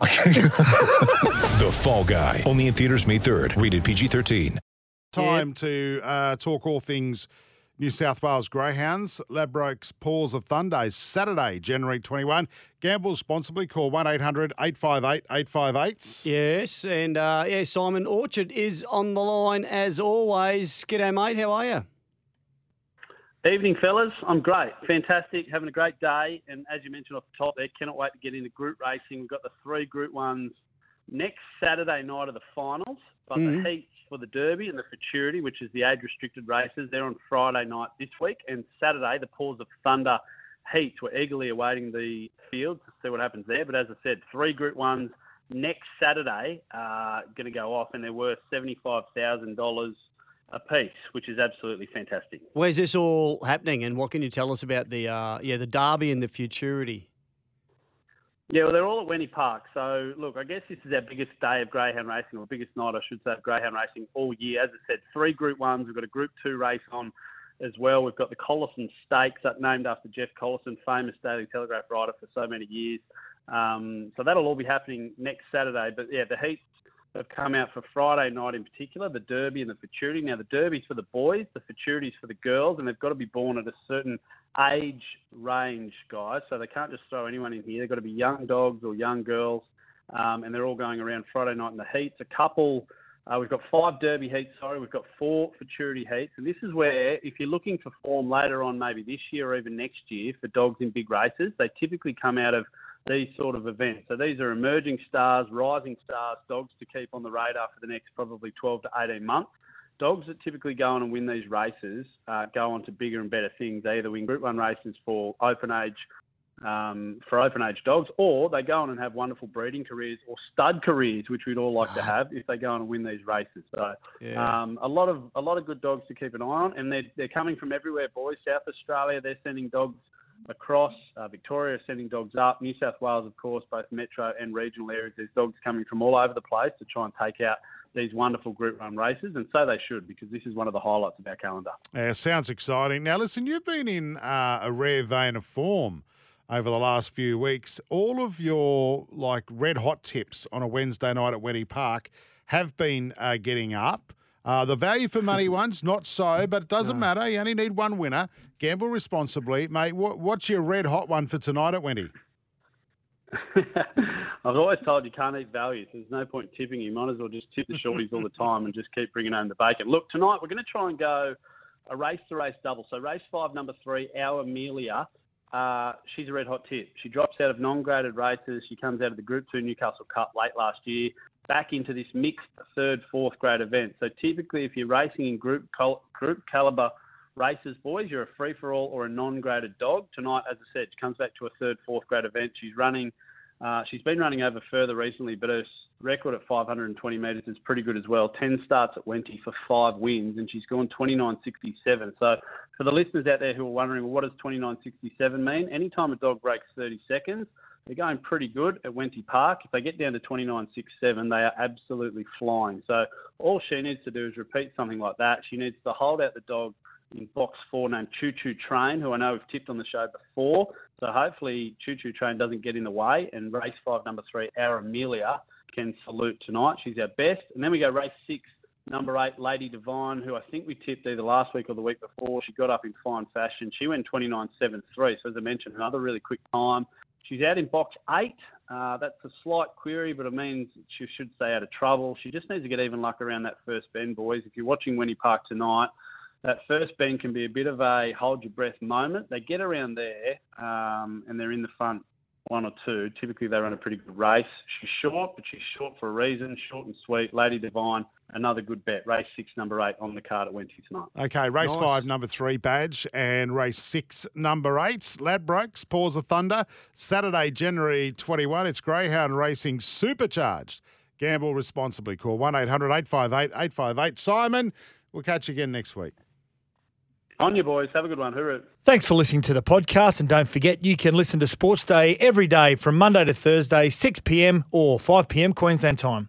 The Fall Guy. Only in theaters May 3rd. Rated PG-13. Time to talk all things New South Wales Greyhounds. Labroke's Pause of Thundays, Saturday, January 21. Gamble responsibly. Call 1-800-858-858. Yes, and Simon Orchard is on the line as always. G'day, mate. How are you? Evening, fellas. I'm great. Fantastic. Having a great day. And as you mentioned off the top there, cannot wait to get into group racing. We've got the three Group 1s next Saturday night of the finals, but the heats for the Derby and the Futurity, which is the age-restricted races. They're on Friday night this week, and Saturday, the Paws of Thunder heats. We're eagerly awaiting the field to see what happens there. But as I said, three Group 1s next Saturday are going to go off, and they're worth $75,000 a piece, which is absolutely fantastic. Where's this all happening, and what can you tell us about the Derby and the Futurity? Yeah, well, they're all at Wenty Park. So, look, I guess this is our biggest day of greyhound racing, or biggest night, I should say, of greyhound racing all year. As I said, three Group 1s. We've got a Group 2 race on as well. We've got the Collison Stakes, named after Jeff Collison, famous Daily Telegraph writer for so many years. So that'll all be happening next Saturday. But, yeah, the heats have come out for Friday night in particular, the Derby and the Futurity. Now, the Derby's for the boys, the Futurity's for the girls, and they've got to be born at a certain age range, guys. So they can't just throw anyone in here. They've got to be young dogs or young girls, and they're all going around Friday night in the heats. A couple, we've got five Derby heats, we've got four Futurity heats, and this is where, if you're looking for form later on, maybe this year or even next year, for dogs in big races, they typically come out of these sort of events. So these are emerging stars, rising stars, dogs to keep on the radar for the next probably 12 to 18 months. Dogs that typically go on and win these races go on to bigger and better things. They either win Group 1 races for open age dogs, or they go on and have wonderful breeding careers or stud careers, which we'd all like to have if they go on and win these races. So a lot of good dogs to keep an eye on, and they're coming from everywhere, boys. South Australia, they're sending dogs across, Victoria sending dogs up, New South Wales, of course, both metro and regional areas. There's dogs coming from all over the place to try and take out these wonderful Group 1 races, and so they should, because this is one of the highlights of our calendar. Yeah, sounds exciting. Now, listen, you've been in a rare vein of form over the last few weeks. All of your, red-hot tips on a Wednesday night at Wenty Park have been getting up. The value for money ones, not so, but it doesn't matter. You only need one winner. Gamble responsibly. Mate, what's your red hot one for tonight at Wenty? I've always told you can't eat value, so there's no point tipping. You might as well just tip the shorties all the time and just keep bringing home the bacon. Look, tonight we're going to try and go a race-to-race double. So race 5, number 3, our Amelia. She's a red-hot tip. She drops out of non-graded races. She comes out of the Group 2 Newcastle Cup late last year, back into this mixed third, fourth grade event. So typically, if you're racing in group calibre races, boys, you're a free-for-all or a non-graded dog. Tonight, as I said, she comes back to a third, fourth grade event. She's been running over further recently, but her record at 520 metres is pretty good as well. 10 starts at Wenty for 5 wins, and she's gone 29.67. So for the listeners out there who are wondering, well, what does 29.67 mean? Anytime a dog breaks 30 seconds, they're going pretty good at Wenty Park. If they get down to 29.67, they are absolutely flying. So all she needs to do is repeat something like that. She needs to hold out the dog in box 4 named Choo Choo Train, who I know we've tipped on the show before. So hopefully Choo Choo Train doesn't get in the way, and race 5, number 3, our Amelia, can salute tonight. She's our best. And then we go race 6, number 8, Lady Divine, who I think we tipped either last week or the week before. She got up in fine fashion. She went 29.73. So as I mentioned, another really quick time. She's out in box 8. That's a slight query, but it means she should stay out of trouble. She just needs to get even luck around that first bend, boys. If you're watching Wenty Park tonight, that first bend can be a bit of a hold-your-breath moment. They get around there, and they're in the front one or two. Typically, they run a pretty good race. She's short, but she's short for a reason. Short and sweet. Lady Divine, another good bet. Race 6, number 8, on the card at Wenty tonight. Okay, race 5, number 3, Badge, and race 6, number 8, Labroke's Paws of Thunder. Saturday, January 21, it's greyhound racing supercharged. Gamble responsibly. Call 1-800-858-858. Simon, we'll catch you again next week. On you, boys. Have a good one. Hooroo. Thanks for listening to the podcast. And don't forget, you can listen to Sports Day every day from Monday to Thursday, 6 p.m. or 5 p.m. Queensland time.